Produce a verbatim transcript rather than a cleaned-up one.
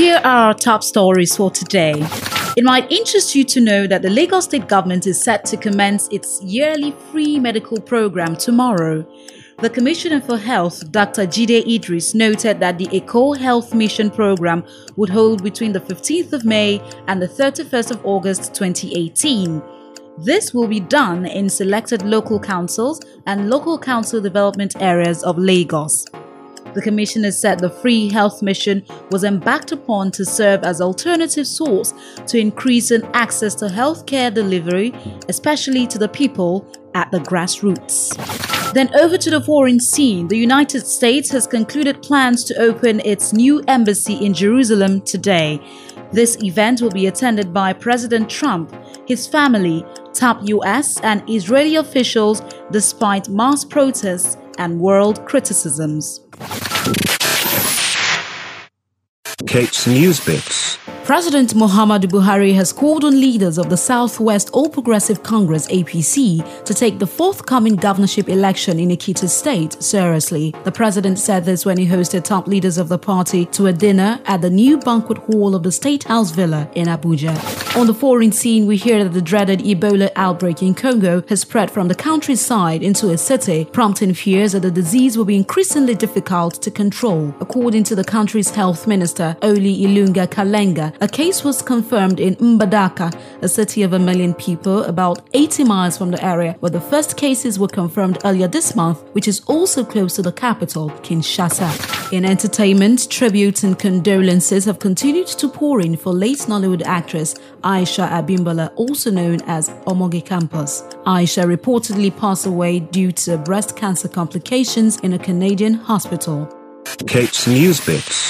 Here are our top stories for today. It might interest you to know that the Lagos State government is set to commence its yearly free medical program tomorrow. The Commissioner for Health, Doctor Jide Idris, noted that the Eco Health Mission Programme would hold between the fifteenth of May and the thirty-first of August twenty eighteen. This will be done in selected local councils and local council development areas of Lagos. The Commissioner said the Free Health Mission was embarked upon to serve as an alternative source to increasing access to healthcare delivery, especially to the people at the grassroots. Then over to the foreign scene, the United States has concluded plans to open its new embassy in Jerusalem today. This event will be attended by President Trump, his family, top U S and Israeli officials, despite mass protests and world criticisms. Kate's News Bits. President Muhammadu Buhari has called on leaders of the Southwest All-Progressive Congress (A P C) to take the forthcoming governorship election in Ekiti State seriously. The president said this when he hosted top leaders of the party to a dinner at the new banquet hall of the State House Villa in Abuja. On the foreign scene, we hear that the dreaded Ebola outbreak in Congo has spread from the countryside into a city, prompting fears that the disease will be increasingly difficult to control. According to the country's health minister, Oli Ilunga Kalenga, a case was confirmed in Mbadaka, a city of a million people, about eighty miles from the area where the first cases were confirmed earlier this month, which is also close to the capital, Kinshasa. In entertainment, tributes and condolences have continued to pour in for late Nollywood actress Aisha Abimbala, also known as Omogi Campus. Aisha reportedly passed away due to breast cancer complications in a Canadian hospital. Kate's News Bits.